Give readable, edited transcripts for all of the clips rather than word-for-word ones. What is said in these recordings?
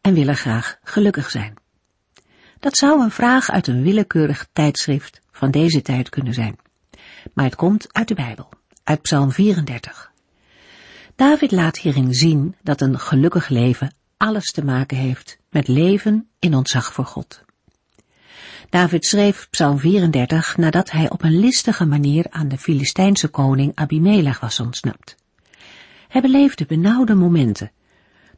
en wil er graag gelukkig zijn? Dat zou een vraag uit een willekeurig tijdschrift van deze tijd kunnen zijn. Maar het komt uit de Bijbel, uit Psalm 34. David laat hierin zien dat een gelukkig leven alles te maken heeft met leven in ontzag voor God. David schreef Psalm 34 nadat hij op een listige manier aan de Filistijnse koning Abimelech was ontsnapt. Hij beleefde benauwde momenten,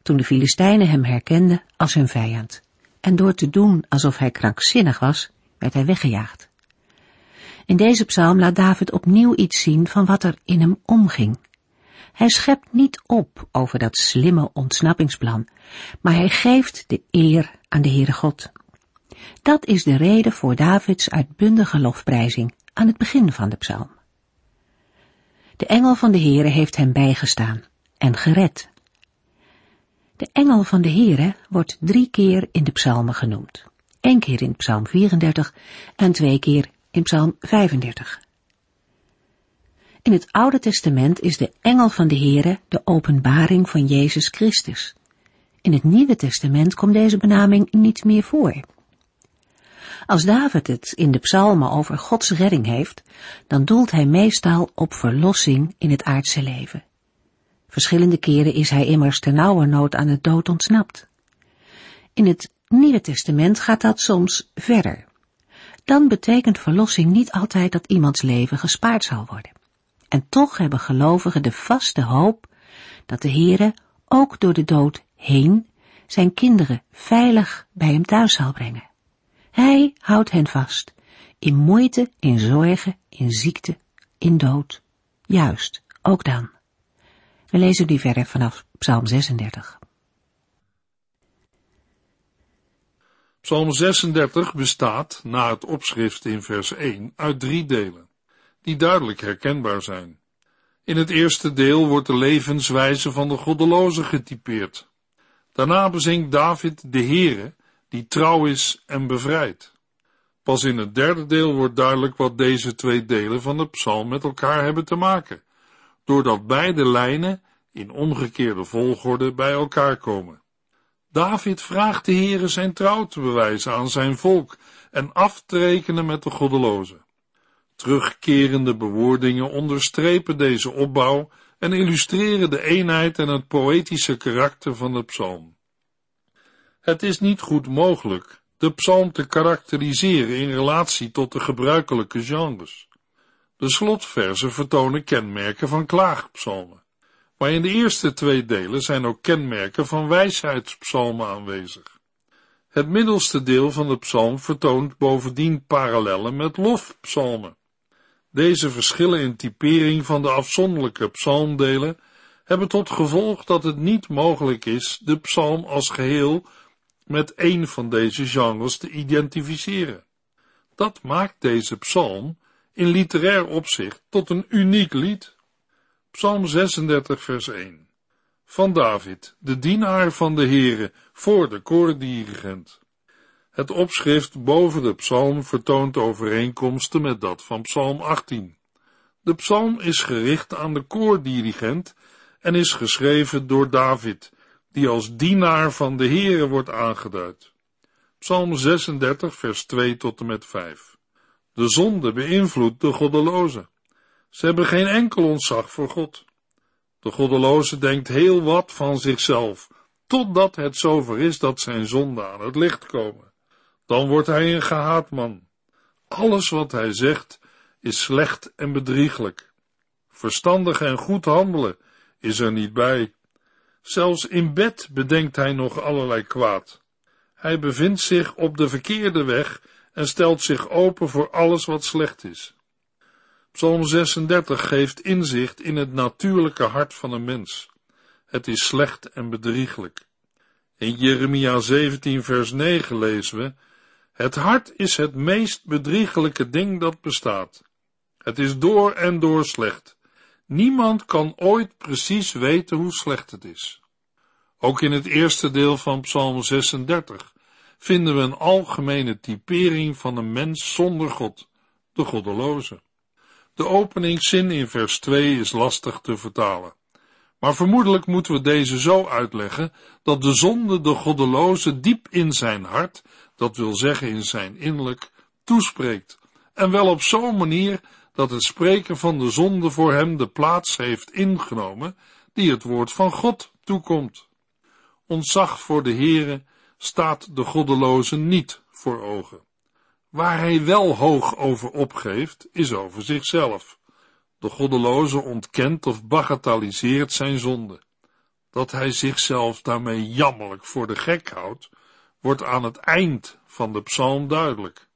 toen de Filistijnen hem herkenden als hun vijand, en door te doen alsof hij krankzinnig was, werd hij weggejaagd. In deze psalm laat David opnieuw iets zien van wat er in hem omging. Hij schept niet op over dat slimme ontsnappingsplan, maar hij geeft de eer aan de Heere God. Dat is de reden voor Davids uitbundige lofprijzing aan het begin van de psalm. De engel van de Heere heeft hem bijgestaan en gered. De engel van de Heere wordt 3 keer in de psalmen genoemd. 1 keer in psalm 34 en 2 keer in psalm 35. In het Oude Testament is de engel van de Heere de openbaring van Jezus Christus. In het Nieuwe Testament komt deze benaming niet meer voor. Als David het in de psalmen over Gods redding heeft, dan doelt hij meestal op verlossing in het aardse leven. Verschillende keren is hij immers ternauwernood aan de dood ontsnapt. In het Nieuwe Testament gaat dat soms verder. Dan betekent verlossing niet altijd dat iemands leven gespaard zal worden. En toch hebben gelovigen de vaste hoop dat de Heere ook door de dood heen zijn kinderen veilig bij hem thuis zal brengen. Hij houdt hen vast, in moeite, in zorgen, in ziekte, in dood. Juist, ook dan. We lezen die verder vanaf Psalm 36. Psalm 36 bestaat, na het opschrift in vers 1, uit 3 delen, die duidelijk herkenbaar zijn. In het eerste deel wordt de levenswijze van de goddeloze getypeerd. Daarna bezingt David de Heere, die trouw is en bevrijdt. Pas in het derde deel wordt duidelijk wat deze 2 delen van de psalm met elkaar hebben te maken, doordat beide lijnen in omgekeerde volgorde bij elkaar komen. David vraagt de Heere zijn trouw te bewijzen aan zijn volk en af te rekenen met de goddelozen. Terugkerende bewoordingen onderstrepen deze opbouw en illustreren de eenheid en het poëtische karakter van de psalm. Het is niet goed mogelijk de psalm te karakteriseren in relatie tot de gebruikelijke genres. De slotverzen vertonen kenmerken van klaagpsalmen, maar in de eerste 2 delen zijn ook kenmerken van wijsheidspsalmen aanwezig. Het middelste deel van de psalm vertoont bovendien parallellen met lofpsalmen. Deze verschillen in typering van de afzonderlijke psalmdelen hebben tot gevolg dat het niet mogelijk is de psalm als geheel met één van deze genres te identificeren. Dat maakt deze psalm in literair opzicht tot een uniek lied. Psalm 36 vers 1. Van David, de dienaar van de Heere, voor de koordirigent. Het opschrift boven de psalm vertoont overeenkomsten met dat van psalm 18. De psalm is gericht aan de koordirigent en is geschreven door David, die als dienaar van de Heere wordt aangeduid. Psalm 36 vers 2 tot en met 5. De zonde beïnvloedt de goddelozen. Ze hebben geen enkel ontzag voor God. De goddeloze denkt heel wat van zichzelf, totdat het zover is dat zijn zonden aan het licht komen. Dan wordt hij een gehaat man. Alles wat hij zegt is slecht en bedrieglijk. Verstandig en goed handelen is er niet bij. Zelfs in bed bedenkt hij nog allerlei kwaad. Hij bevindt zich op de verkeerde weg en stelt zich open voor alles wat slecht is. Psalm 36 geeft inzicht in het natuurlijke hart van een mens. Het is slecht en bedrieglijk. In Jeremia 17 vers 9 lezen we: het hart is het meest bedriegelijke ding dat bestaat. Het is door en door slecht. Niemand kan ooit precies weten hoe slecht het is. Ook in het eerste deel van Psalm 36 vinden we een algemene typering van een mens zonder God, de goddeloze. De openingszin in vers 2 is lastig te vertalen, maar vermoedelijk moeten we deze zo uitleggen dat de zonde de goddeloze diep in zijn hart, dat wil zeggen in zijn innerlijk, toespreekt, en wel op zo'n manier dat het spreken van de zonde voor hem de plaats heeft ingenomen die het woord van God toekomt. Ontzag voor de Heere staat de goddeloze niet voor ogen. Waar hij wel hoog over opgeeft, is over zichzelf. De goddeloze ontkent of bagatelliseert zijn zonde. Dat hij zichzelf daarmee jammerlijk voor de gek houdt, wordt aan het eind van de psalm duidelijk.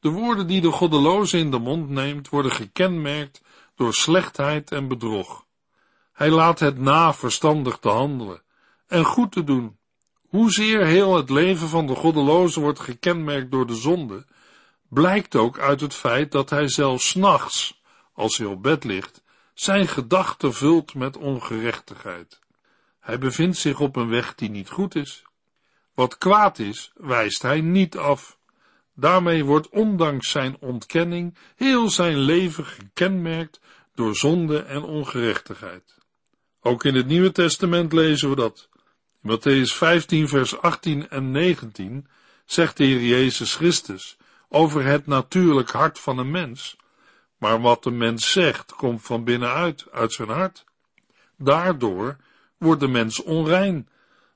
De woorden die de goddeloze in de mond neemt, worden gekenmerkt door slechtheid en bedrog. Hij laat het na verstandig te handelen en goed te doen. Hoezeer heel het leven van de goddeloze wordt gekenmerkt door de zonde, blijkt ook uit het feit dat hij zelfs 's nachts, als hij op bed ligt, zijn gedachten vult met ongerechtigheid. Hij bevindt zich op een weg die niet goed is. Wat kwaad is, wijst hij niet af. Daarmee wordt ondanks zijn ontkenning heel zijn leven gekenmerkt door zonde en ongerechtigheid. Ook in het Nieuwe Testament lezen we dat. In Mattheüs 15 vers 18 en 19 zegt de Heer Jezus Christus over het natuurlijk hart van een mens: maar wat de mens zegt, komt van binnenuit, uit zijn hart. Daardoor wordt de mens onrein,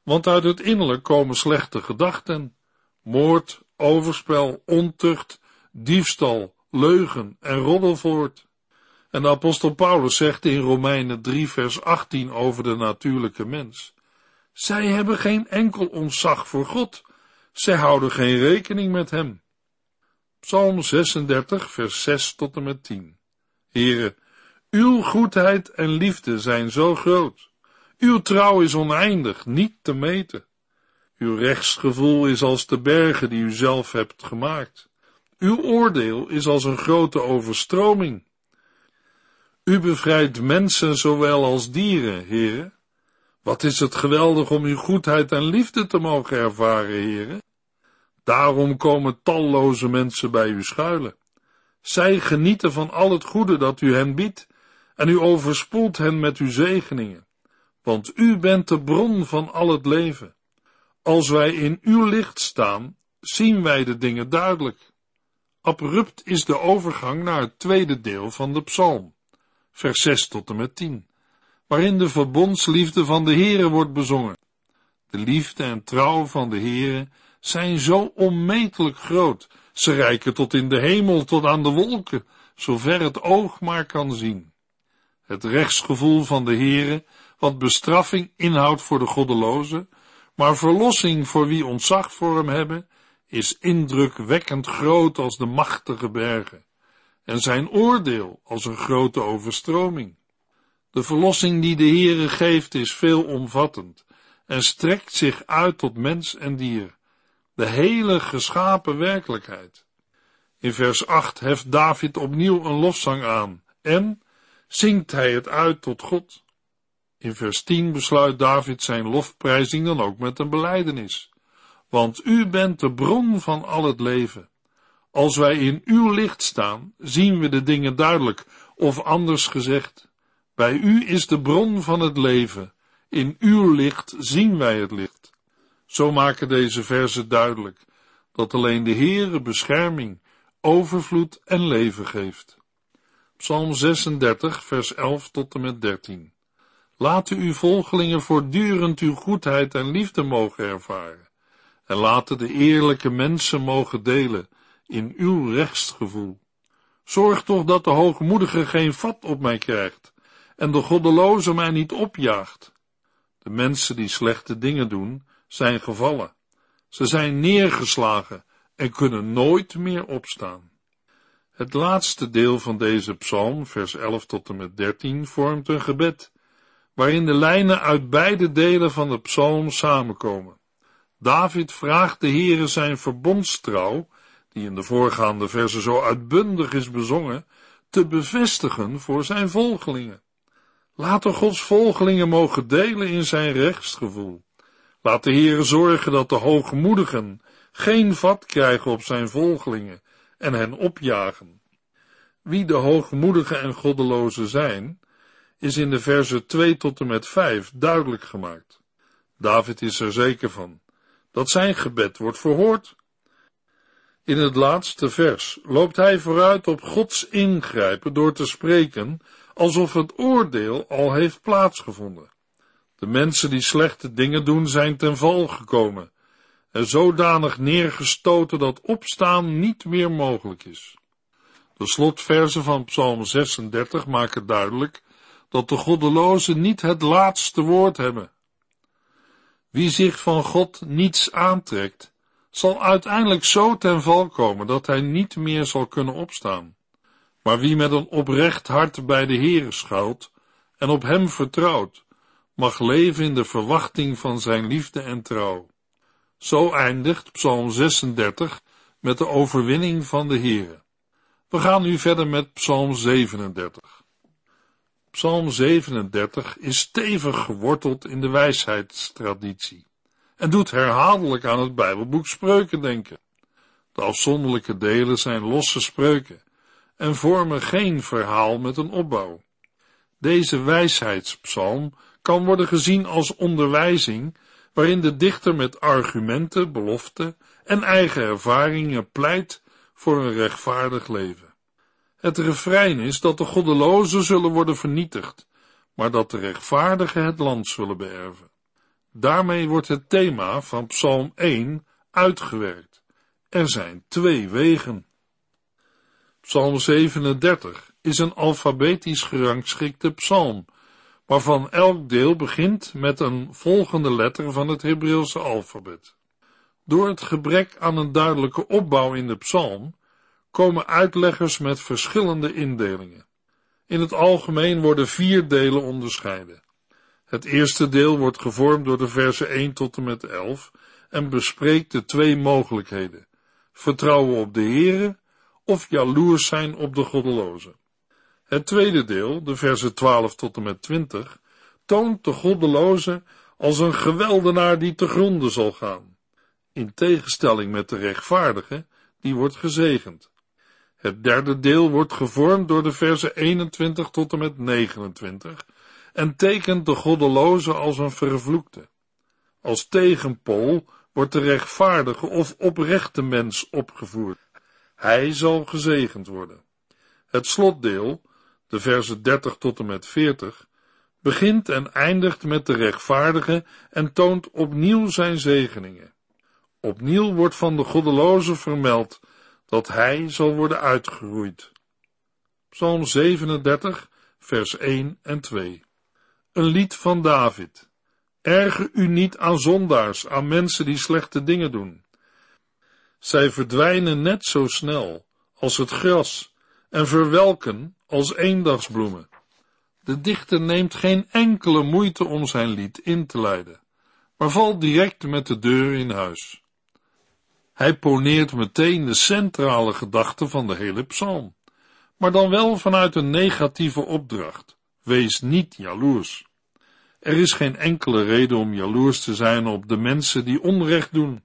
want uit het innerlijk komen slechte gedachten, moord, overspel, ontucht, diefstal, leugen en roddel voort. En de apostel Paulus zegt in Romeinen 3 vers 18 over de natuurlijke mens: zij hebben geen enkel ontzag voor God, zij houden geen rekening met hem. Psalm 36 vers 6 tot en met 10. Heere, uw goedheid en liefde zijn zo groot, uw trouw is oneindig, niet te meten. Uw rechtsgevoel is als de bergen die u zelf hebt gemaakt. Uw oordeel is als een grote overstroming. U bevrijdt mensen zowel als dieren, Heere. Wat is het geweldig om uw goedheid en liefde te mogen ervaren, Heere. Daarom komen talloze mensen bij u schuilen. Zij genieten van al het goede dat u hen biedt, en u overspoelt hen met uw zegeningen. Want u bent de bron van al het leven. Als wij in uw licht staan, zien wij de dingen duidelijk. Abrupt is de overgang naar het tweede deel van de psalm, vers 6 tot en met 10, waarin de verbondsliefde van de Heere wordt bezongen. De liefde en trouw van de Heere zijn zo onmetelijk groot, ze reiken tot in de hemel, tot aan de wolken, zover het oog maar kan zien. Het rechtsgevoel van de Heere, wat bestraffing inhoudt voor de goddelozen, maar verlossing voor wie ontzag voor hem hebben, is indrukwekkend groot als de machtige bergen, en zijn oordeel als een grote overstroming. De verlossing die de Heere geeft is veelomvattend en strekt zich uit tot mens en dier, de hele geschapen werkelijkheid. In vers 8 heft David opnieuw een lofzang aan en zingt hij het uit tot God. In vers 10 besluit David zijn lofprijzing dan ook met een belijdenis. Want u bent de bron van al het leven. Als wij in uw licht staan, zien we de dingen duidelijk, of anders gezegd, bij u is de bron van het leven. In uw licht zien wij het licht. Zo maken deze verzen duidelijk, dat alleen de Heere bescherming, overvloed en leven geeft. Psalm 36, vers 11 tot en met 13. Laten uw volgelingen voortdurend uw goedheid en liefde mogen ervaren, en laten de eerlijke mensen mogen delen in uw rechtsgevoel. Zorg toch dat de hoogmoedige geen vat op mij krijgt, en de goddeloze mij niet opjaagt. De mensen die slechte dingen doen, zijn gevallen. Ze zijn neergeslagen en kunnen nooit meer opstaan. Het laatste deel van deze psalm, vers 11 tot en met 13, vormt een gebed, waarin de lijnen uit beide delen van de psalm samenkomen. David vraagt de Heere zijn verbondstrouw, die in de voorgaande verzen zo uitbundig is bezongen, te bevestigen voor zijn volgelingen. Laten Gods volgelingen mogen delen in zijn rechtsgevoel. Laat de Heere zorgen dat de hoogmoedigen geen vat krijgen op zijn volgelingen en hen opjagen. Wie de hoogmoedigen en goddelozen zijn, is in de verzen 2 tot en met 5 duidelijk gemaakt. David is er zeker van dat zijn gebed wordt verhoord. In het laatste vers loopt hij vooruit op Gods ingrijpen door te spreken alsof het oordeel al heeft plaatsgevonden. De mensen die slechte dingen doen zijn ten val gekomen en zodanig neergestoten dat opstaan niet meer mogelijk is. De slotverzen van Psalm 36 maken duidelijk dat de goddelozen niet het laatste woord hebben. Wie zich van God niets aantrekt, zal uiteindelijk zo ten val komen dat hij niet meer zal kunnen opstaan. Maar wie met een oprecht hart bij de Heere schuilt en op hem vertrouwt, mag leven in de verwachting van zijn liefde en trouw. Zo eindigt Psalm 36 met de overwinning van de Heere. We gaan nu verder met Psalm 37. Psalm 37 is stevig geworteld in de wijsheidstraditie en doet herhaaldelijk aan het Bijbelboek Spreuken denken. De afzonderlijke delen zijn losse spreuken en vormen geen verhaal met een opbouw. Deze wijsheidspsalm kan worden gezien als onderwijzing waarin de dichter met argumenten, beloften en eigen ervaringen pleit voor een rechtvaardig leven. Het refrein is dat de goddelozen zullen worden vernietigd, maar dat de rechtvaardigen het land zullen beërven. Daarmee wordt het thema van Psalm 1 uitgewerkt. Er zijn twee wegen. Psalm 37 is een alfabetisch gerangschikte psalm, waarvan elk deel begint met een volgende letter van het Hebreeuwse alfabet. Door het gebrek aan een duidelijke opbouw in de psalm komen uitleggers met verschillende indelingen. In het algemeen worden 4 delen onderscheiden. Het eerste deel wordt gevormd door de versen 1 tot en met 11 en bespreekt de 2 mogelijkheden: vertrouwen op de Heere of jaloers zijn op de goddelozen. Het tweede deel, de versen 12 tot en met 20, toont de goddeloze als een geweldenaar die te gronde zal gaan, in tegenstelling met de rechtvaardige, die wordt gezegend. Het derde deel wordt gevormd door de versen 21 tot en met 29 en tekent de goddeloze als een vervloekte. Als tegenpool wordt de rechtvaardige of oprechte mens opgevoerd. Hij zal gezegend worden. Het slotdeel, de versen 30 tot en met 40, begint en eindigt met de rechtvaardige en toont opnieuw zijn zegeningen. Opnieuw wordt van de goddeloze vermeld dat hij zal worden uitgeroeid. Psalm 37, vers 1 en 2. Een lied van David. Erger u niet aan zondaars, aan mensen die slechte dingen doen. Zij verdwijnen net zo snel als het gras en verwelken als eendagsbloemen. De dichter neemt geen enkele moeite om zijn lied in te leiden, maar valt direct met de deur in huis. Hij poneert meteen de centrale gedachte van de hele psalm, maar dan wel vanuit een negatieve opdracht: wees niet jaloers. Er is geen enkele reden om jaloers te zijn op de mensen die onrecht doen.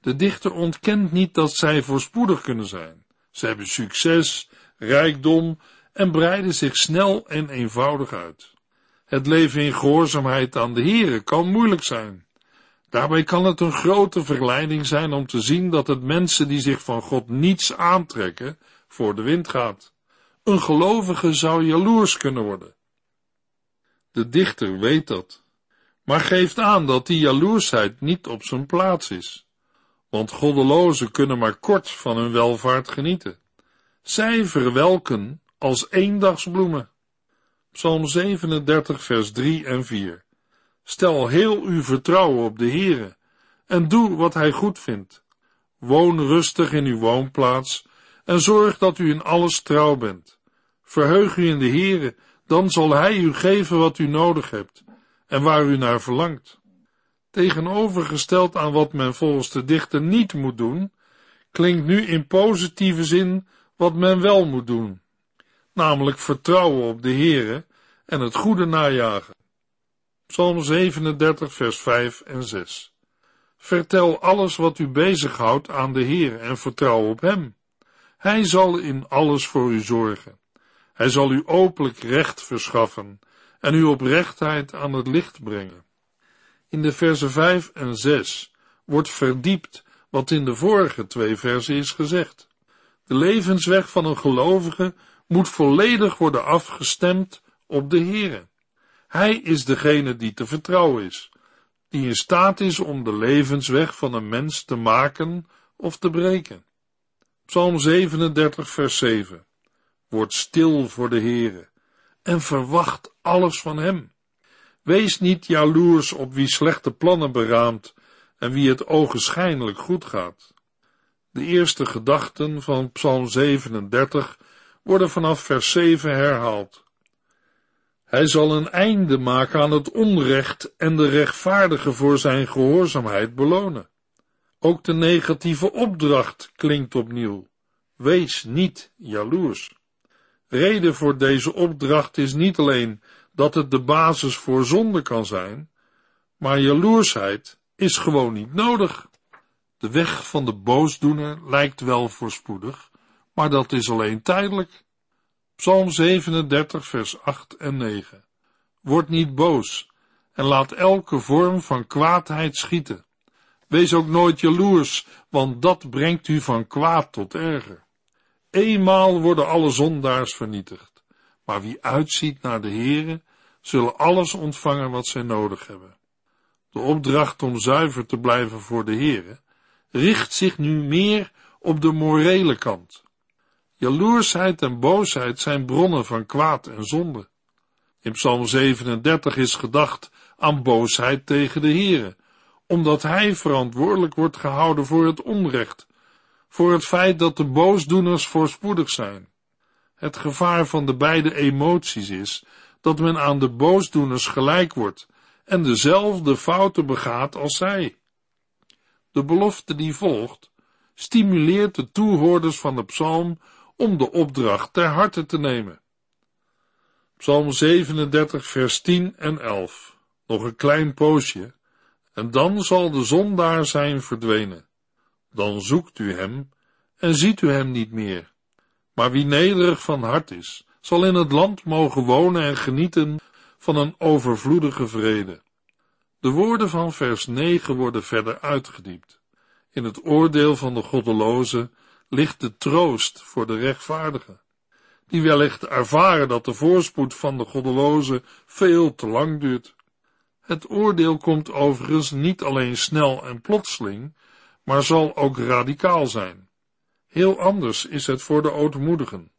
De dichter ontkent niet dat zij voorspoedig kunnen zijn. Ze hebben succes, rijkdom en breiden zich snel en eenvoudig uit. Het leven in gehoorzaamheid aan de Heere kan moeilijk zijn. Daarbij kan het een grote verleiding zijn om te zien dat het mensen die zich van God niets aantrekken, voor de wind gaat. Een gelovige zou jaloers kunnen worden. De dichter weet dat, maar geeft aan dat die jaloersheid niet op zijn plaats is, want goddelozen kunnen maar kort van hun welvaart genieten. Zij verwelken als eendagsbloemen. Psalm 37, vers 3 en 4. Stel heel uw vertrouwen op de Heere en doe wat hij goed vindt. Woon rustig in uw woonplaats en zorg dat u in alles trouw bent. Verheug u in de Heere, dan zal hij u geven wat u nodig hebt en waar u naar verlangt. tegenovergesteld aan wat men volgens de dichter niet moet doen, klinkt nu in positieve zin wat men wel moet doen, namelijk vertrouwen op de Heere en het goede najagen. Psalm 37, vers 5 en 6. Vertel alles wat u bezighoudt aan de Heer en vertrouw op Hem. Hij zal in alles voor u zorgen. Hij zal u openlijk recht verschaffen en uw oprechtheid aan het licht brengen. In de versen 5 en 6 wordt verdiept wat in de vorige twee versen is gezegd. De levensweg van een gelovige moet volledig worden afgestemd op de Heere. Hij is degene die te vertrouwen is, die in staat is om de levensweg van een mens te maken of te breken. Psalm 37, vers 7. Word stil voor de Heere en verwacht alles van Hem. Wees niet jaloers op wie slechte plannen beraamt en wie het ogenschijnlijk goed gaat. De eerste gedachten van Psalm 37 worden vanaf vers 7 herhaald. Hij zal een einde maken aan het onrecht en de rechtvaardige voor zijn gehoorzaamheid belonen. Ook de negatieve opdracht klinkt opnieuw. Wees niet jaloers. Reden voor deze opdracht is niet alleen dat het de basis voor zonde kan zijn, maar jaloersheid is gewoon niet nodig. De weg van de boosdoener lijkt wel voorspoedig, maar dat is alleen tijdelijk. Psalm 37, vers 8 en 9. Word niet boos en laat elke vorm van kwaadheid schieten. Wees ook nooit jaloers, want dat brengt u van kwaad tot erger. Eenmaal worden alle zondaars vernietigd, maar wie uitziet naar de Heere, zullen alles ontvangen wat zij nodig hebben. De opdracht om zuiver te blijven voor de Heere richt zich nu meer op de morele kant. Jaloersheid en boosheid zijn bronnen van kwaad en zonde. In Psalm 37 is gedacht aan boosheid tegen de Heere, omdat Hij verantwoordelijk wordt gehouden voor het onrecht, voor het feit dat de boosdoeners voorspoedig zijn. Het gevaar van de beide emoties is dat men aan de boosdoeners gelijk wordt en dezelfde fouten begaat als zij. De belofte die volgt stimuleert de toehoorders van de psalm om de opdracht ter harte te nemen. Psalm 37, vers 10 en 11. Nog een klein poosje, en dan zal de zondaar zijn verdwenen. Dan zoekt u hem, en ziet u hem niet meer. Maar wie nederig van hart is, zal in het land mogen wonen en genieten van een overvloedige vrede. De woorden van vers 9 worden verder uitgediept. In het oordeel van de goddelozen ligt de troost voor de rechtvaardigen, die wellicht ervaren dat de voorspoed van de goddelozen veel te lang duurt. Het oordeel komt overigens niet alleen snel en plotseling, maar zal ook radicaal zijn. Heel anders is het voor de ootmoedigen.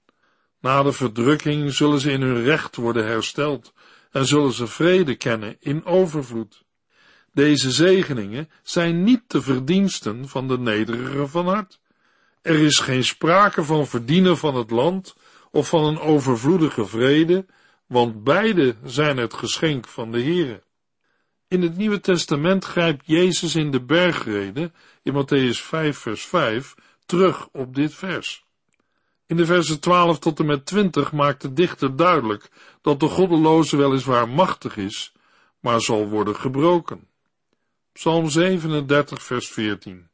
Na de verdrukking zullen ze in hun recht worden hersteld en zullen ze vrede kennen in overvloed. Deze zegeningen zijn niet de verdiensten van de nederigen van hart. Er is geen sprake van verdienen van het land of van een overvloedige vrede, want beide zijn het geschenk van de Heere. In het Nieuwe Testament grijpt Jezus in de bergrede, in Mattheüs 5 vers 5, terug op dit vers. In de versen 12 tot en met 20 maakt de dichter duidelijk dat de goddeloze weliswaar machtig is, maar zal worden gebroken. Psalm 37 vers 14.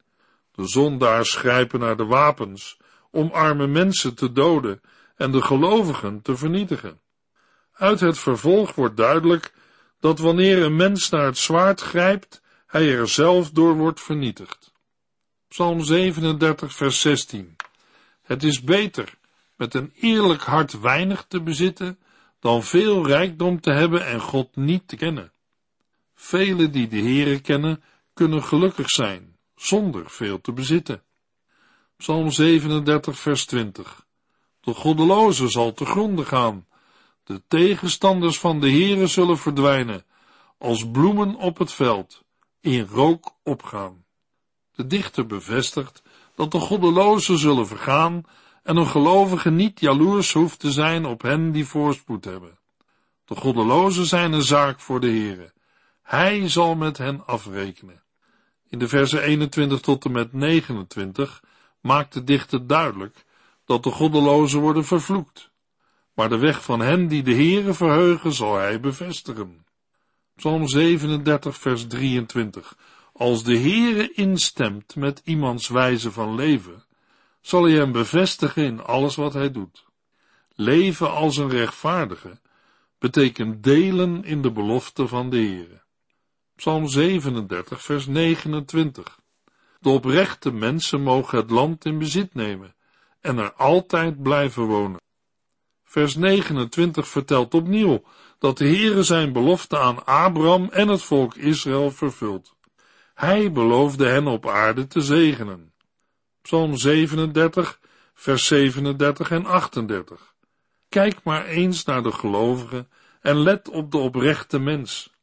De zondaars grijpen naar de wapens om arme mensen te doden en de gelovigen te vernietigen. Uit het vervolg wordt duidelijk dat wanneer een mens naar het zwaard grijpt, hij er zelf door wordt vernietigd. Psalm 37 vers 16. Het is beter met een eerlijk hart weinig te bezitten, dan veel rijkdom te hebben en God niet te kennen. Velen die de Heere kennen, kunnen gelukkig zijn, zonder veel te bezitten. Psalm 37 vers 20. De goddeloze zal te gronde gaan. De tegenstanders van de Heere zullen verdwijnen, als bloemen op het veld, in rook opgaan. De dichter bevestigt dat de goddelozen zullen vergaan en een gelovige niet jaloers hoeft te zijn op hen die voorspoed hebben. De goddelozen zijn een zaak voor de Heere. Hij zal met hen afrekenen. In de versen 21 tot en met 29 maakt de dichter duidelijk dat de goddelozen worden vervloekt. Maar de weg van hen die de Heere verheugen zal hij bevestigen. Psalm 37 vers 23. Als de Heere instemt met iemands wijze van leven, zal hij hem bevestigen in alles wat hij doet. Leven als een rechtvaardige betekent delen in de belofte van de Heere. Psalm 37 vers 29. De oprechte mensen mogen het land in bezit nemen en er altijd blijven wonen. Vers 29 vertelt opnieuw dat de Heere zijn belofte aan Abraham en het volk Israël vervult. Hij beloofde hen op aarde te zegenen. Psalm 37, vers 37 en 38. Kijk maar eens naar de gelovigen en let op de oprechte mens.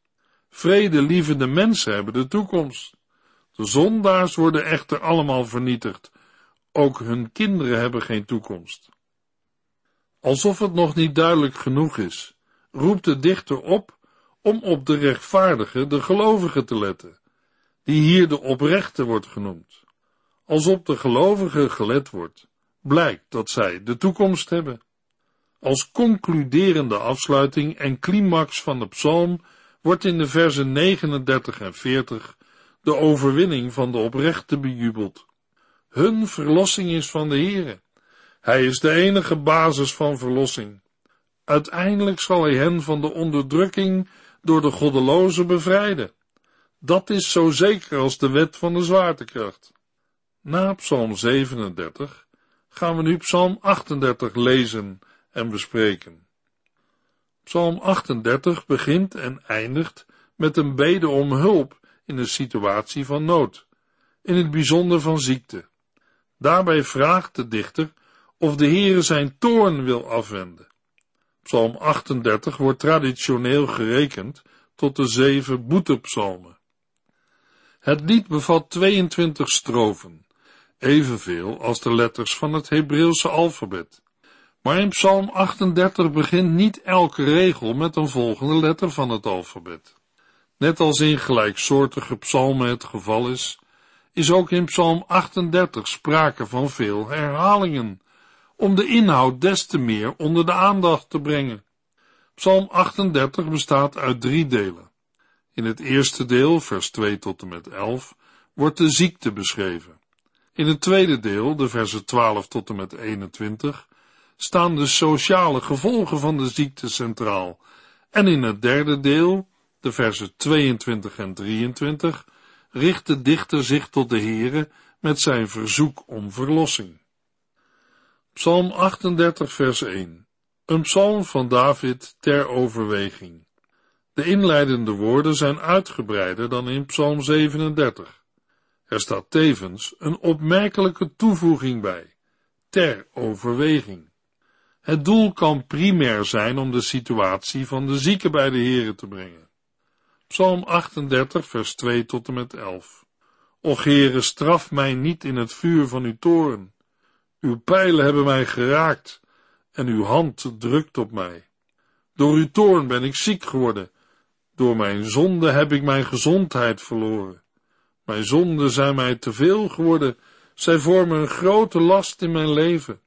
Vredelievende mensen hebben de toekomst. De zondaars worden echter allemaal vernietigd. Ook hun kinderen hebben geen toekomst. Alsof het nog niet duidelijk genoeg is, roept de dichter op om op de rechtvaardigen, de gelovigen, te letten, die hier de oprechte wordt genoemd. Als op de gelovigen gelet wordt, blijkt dat zij de toekomst hebben. Als concluderende afsluiting en climax van de psalm wordt in de versen 39 en 40 de overwinning van de oprechte bejubeld. Hun verlossing is van de Heere. Hij is de enige basis van verlossing. Uiteindelijk zal hij hen van de onderdrukking door de goddelozen bevrijden. Dat is zo zeker als de wet van de zwaartekracht. Na Psalm 37 gaan we nu Psalm 38 lezen en bespreken. Psalm 38 begint en eindigt met een bede om hulp in een situatie van nood, in het bijzonder van ziekte. Daarbij vraagt de dichter of de Heere zijn toorn wil afwenden. Psalm 38 wordt traditioneel gerekend tot de 7 boetepsalmen. Het lied bevat 22 strofen, evenveel als de letters van het Hebreeuwse alfabet. Maar in Psalm 38 begint niet elke regel met een volgende letter van het alfabet. Net als in gelijksoortige psalmen het geval is, is ook in Psalm 38 sprake van veel herhalingen, om de inhoud des te meer onder de aandacht te brengen. Psalm 38 bestaat uit 3 delen. In het eerste deel, vers 2 tot en met 11, wordt de ziekte beschreven. In het tweede deel, de versen 12 tot en met 21, staan de sociale gevolgen van de ziekte centraal. En in het derde deel, de versen 22 en 23, richt de dichter zich tot de Heere met zijn verzoek om verlossing. Psalm 38 vers 1. Een psalm van David ter overweging. De inleidende woorden zijn uitgebreider dan in Psalm 37. Er staat tevens een opmerkelijke toevoeging bij, ter overweging. Het doel kan primair zijn om de situatie van de zieke bij de Heere te brengen. Psalm 38 vers 2 tot en met 11. Och Heere, straf mij niet in het vuur van uw toorn. Uw pijlen hebben mij geraakt en uw hand drukt op mij. Door uw toorn ben ik ziek geworden. Door mijn zonde heb ik mijn gezondheid verloren. Mijn zonden zijn mij te veel geworden. Zij vormen een grote last in mijn leven.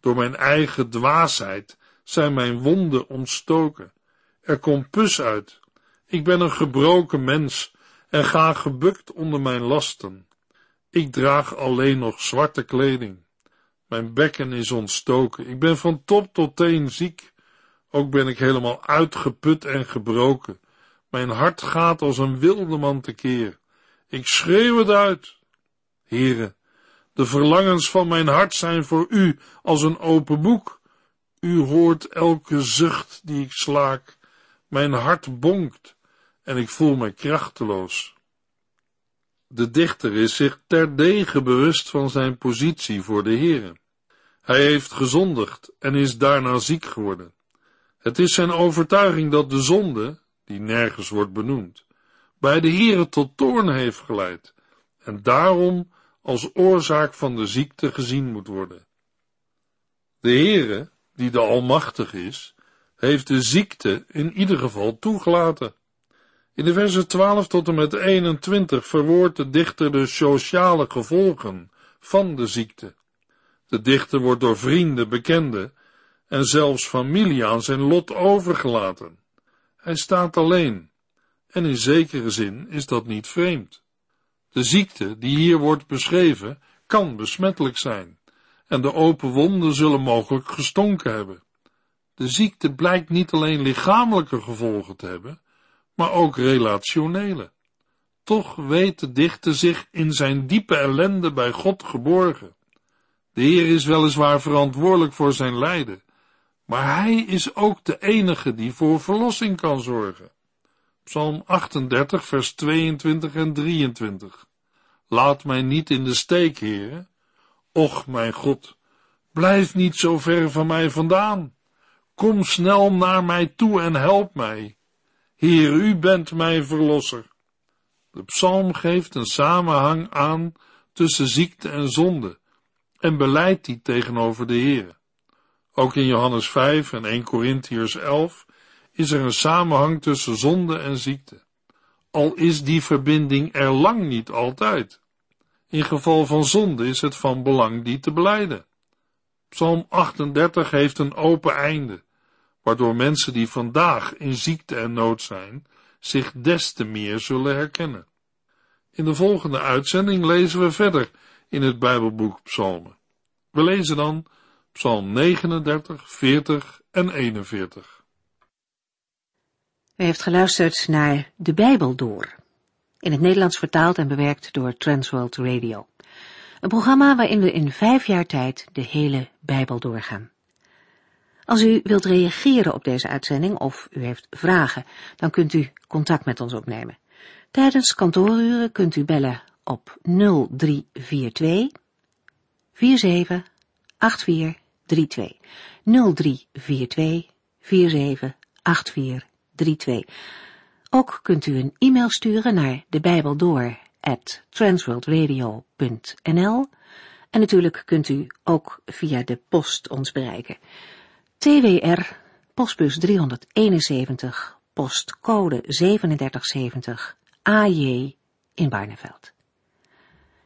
Door mijn eigen dwaasheid zijn mijn wonden ontstoken. Er komt pus uit. Ik ben een gebroken mens en ga gebukt onder mijn lasten. Ik draag alleen nog zwarte kleding. Mijn bekken is ontstoken. Ik ben van top tot teen ziek. Ook ben ik helemaal uitgeput en gebroken. Mijn hart gaat als een wildeman tekeer. Ik schreeuw het uit. Heere, de verlangens van mijn hart zijn voor u als een open boek. U hoort elke zucht die ik slaak. Mijn hart bonkt en ik voel mij krachteloos. De dichter is zich terdege bewust van zijn positie voor de Heere. Hij heeft gezondigd en is daarna ziek geworden. Het is zijn overtuiging dat de zonde, die nergens wordt benoemd, bij de Heere tot toorn heeft geleid en daarom als oorzaak van de ziekte gezien moet worden. De Heere, die de Almachtige is, heeft de ziekte in ieder geval toegelaten. In de versen 12 tot en met 21 verwoordt de dichter de sociale gevolgen van de ziekte. De dichter wordt door vrienden, bekenden en zelfs familie aan zijn lot overgelaten. Hij staat alleen, en in zekere zin is dat niet vreemd. De ziekte die hier wordt beschreven kan besmettelijk zijn, en de open wonden zullen mogelijk gestonken hebben. De ziekte blijkt niet alleen lichamelijke gevolgen te hebben, maar ook relationele. Toch weet de dichter zich in zijn diepe ellende bij God geborgen. De Heer is weliswaar verantwoordelijk voor zijn lijden, maar hij is ook de enige die voor verlossing kan zorgen. Psalm 38, vers 22 en 23. Laat mij niet in de steek, Heere. Och, mijn God, blijf niet zo ver van mij vandaan. Kom snel naar mij toe en help mij. Heer, u bent mijn verlosser. De psalm geeft een samenhang aan tussen ziekte en zonde en beleidt die tegenover de Heere. Ook in Johannes 5 en 1 Korintiërs 11 is er een samenhang tussen zonde en ziekte, al is die verbinding er lang niet altijd. In geval van zonde is het van belang die te belijden. Psalm 38 heeft een open einde, waardoor mensen die vandaag in ziekte en nood zijn, zich des te meer zullen herkennen. In de volgende uitzending lezen we verder in het Bijbelboek Psalmen. We lezen dan Psalm 39, 40 en 41. U heeft geluisterd naar De Bijbel Door, in het Nederlands vertaald en bewerkt door Transworld Radio. Een programma waarin we in 5 jaar tijd de hele Bijbel doorgaan. Als u wilt reageren op deze uitzending of u heeft vragen, dan kunt u contact met ons opnemen. Tijdens kantooruren kunt u bellen op 0342 478432. 0342 478432. Ook kunt u een e-mail sturen naar debijbeldoor@transworldradio.nl en natuurlijk kunt u ook via de post ons bereiken. TWR, postbus 371, postcode 3770, AJ in Barneveld.